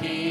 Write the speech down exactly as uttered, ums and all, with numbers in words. King.